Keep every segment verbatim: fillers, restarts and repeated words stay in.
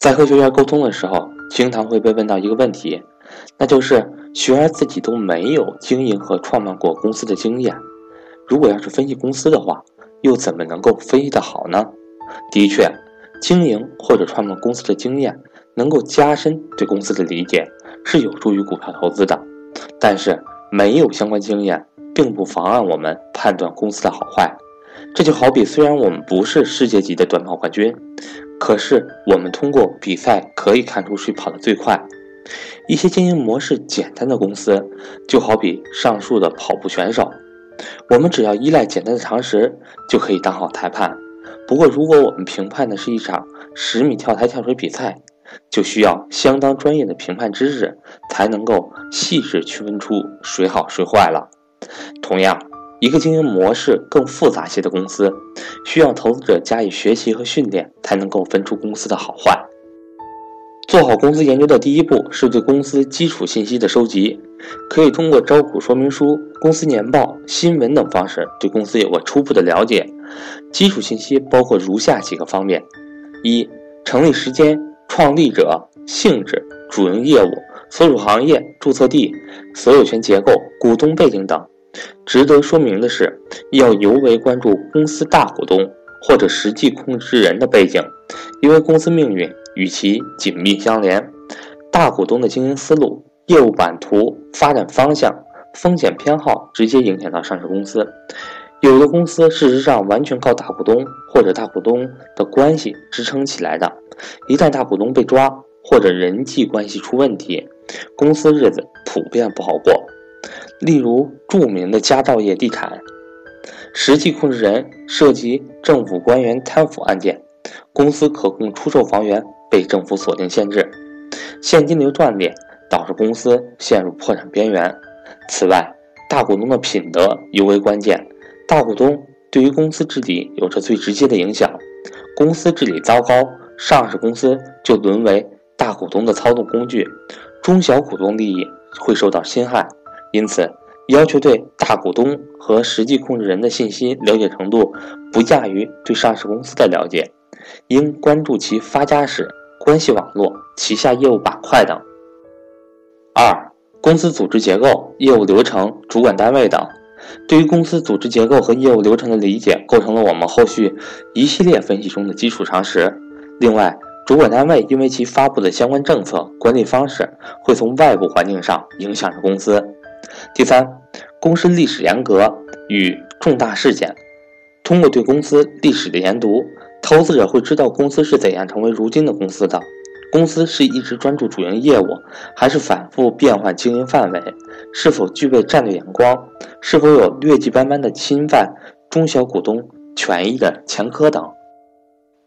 在和学员沟通的时候，经常会被问到一个问题，那就是学员自己都没有经营和创办过公司的经验，如果要是分析公司的话，又怎么能够分析得好呢？的确，经营或者创办公司的经验能够加深对公司的理解，是有助于股票投资的，但是没有相关经验并不妨碍我们判断公司的好坏。这就好比虽然我们不是世界级的短跑冠军，可是我们通过比赛可以看出谁跑得最快。一些经营模式简单的公司就好比上述的跑步选手，我们只要依赖简单的常识就可以当好裁判。不过如果我们评判的是一场十米跳台跳水比赛，就需要相当专业的评判知识才能够细致区分出谁好谁坏了。同样，一个经营模式更复杂些的公司，需要投资者加以学习和训练，才能够分出公司的好坏。做好公司研究的第一步是对公司基础信息的收集，可以通过招股说明书、公司年报、新闻等方式对公司有个初步的了解。基础信息包括如下几个方面：一、成立时间、创立者、性质、主营业务、所属行业、注册地、所有权结构、股东背景等。值得说明的是，要尤为关注公司大股东或者实际控制人的背景，因为公司命运与其紧密相连。大股东的经营思路、业务版图、发展方向、风险偏好直接影响到上市公司。有的公司事实上完全靠大股东或者大股东的关系支撑起来的，一旦大股东被抓或者人际关系出问题，公司日子普遍不好过。例如著名的佳兆业地产，实际控制人涉及政府官员贪腐案件，公司可供出售房源被政府锁定限制，现金流断裂导致公司陷入破产边缘。此外，大股东的品德尤为关键，大股东对于公司治理有着最直接的影响，公司治理糟糕，上市公司就沦为大股东的操纵工具，中小股东利益会受到侵害。因此，要求对大股东和实际控制人的信息了解程度不亚于对上市公司的了解，应关注其发家史、关系网络、旗下业务板块等。二、公司组织结构、业务流程、主管单位等。对于公司组织结构和业务流程的理解，构成了我们后续一系列分析中的基础常识。另外，主管单位因为其发布的相关政策、管理方式，会从外部环境上影响着公司。第三，公司历史沿革与重大事件。通过对公司历史的研读，投资者会知道公司是怎样成为如今的公司的，公司是一直专注主营业务，还是反复变换经营范围，是否具备战略眼光，是否有劣迹斑斑的侵犯中小股东权益的前科等。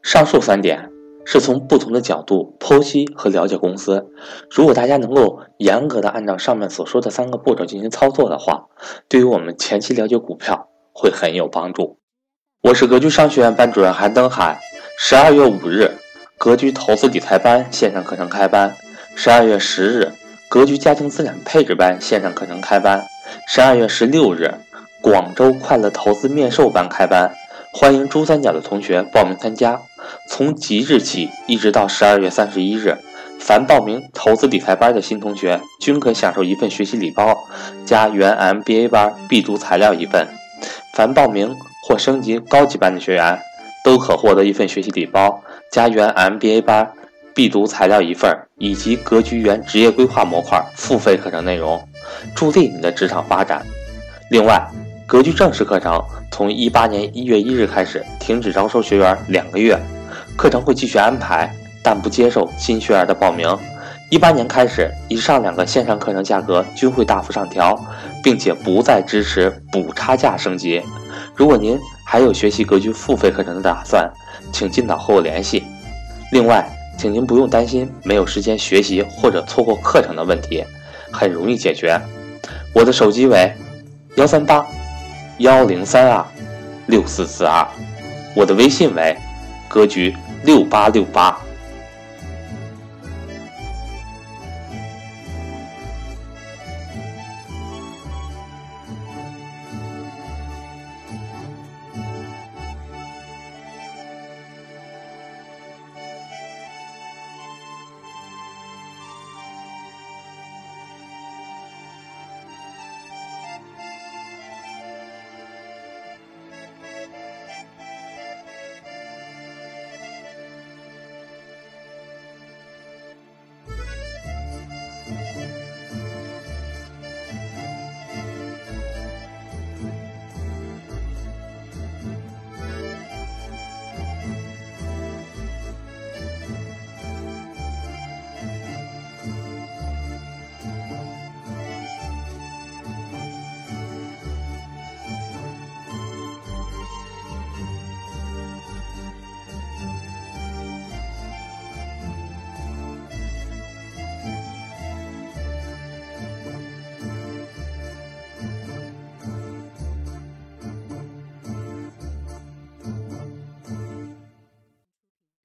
上述三点是从不同的角度剖析和了解公司，如果大家能够严格的按照上面所说的三个步骤进行操作的话，对于我们前期了解股票会很有帮助。我是格局商学院班主任韩登海。十二月五日，格局投资理财班线上课程开班。十二月十日，格局家庭资产配置班线上课程开班。十二月十六日，广州快乐投资面授班开班，欢迎珠三角的同学报名参加。从即日起一直到十二月三十一日，凡报名投资理财班的新同学均可享受一份学习礼包加原 M B A 班必读材料一份，凡报名或升级高级班的学员都可获得一份学习礼包加原 M B A 班必读材料一份，以及格局原职业规划模块付费课程内容，助力你的职场发展。另外，格局正式课程从一八年一月一日开始停止招收学员两个月，课程会继续安排，但不接受新学员的报名。一八年开始，以上两个线上课程价格均会大幅上调，并且不再支持补差价升级。如果您还有学习格局付费课程的打算，请尽早和我联系。另外，请您不用担心没有时间学习或者错过课程的问题，很容易解决。我的手机为幺三八幺零三二六四四二，我的微信为格局六八六八。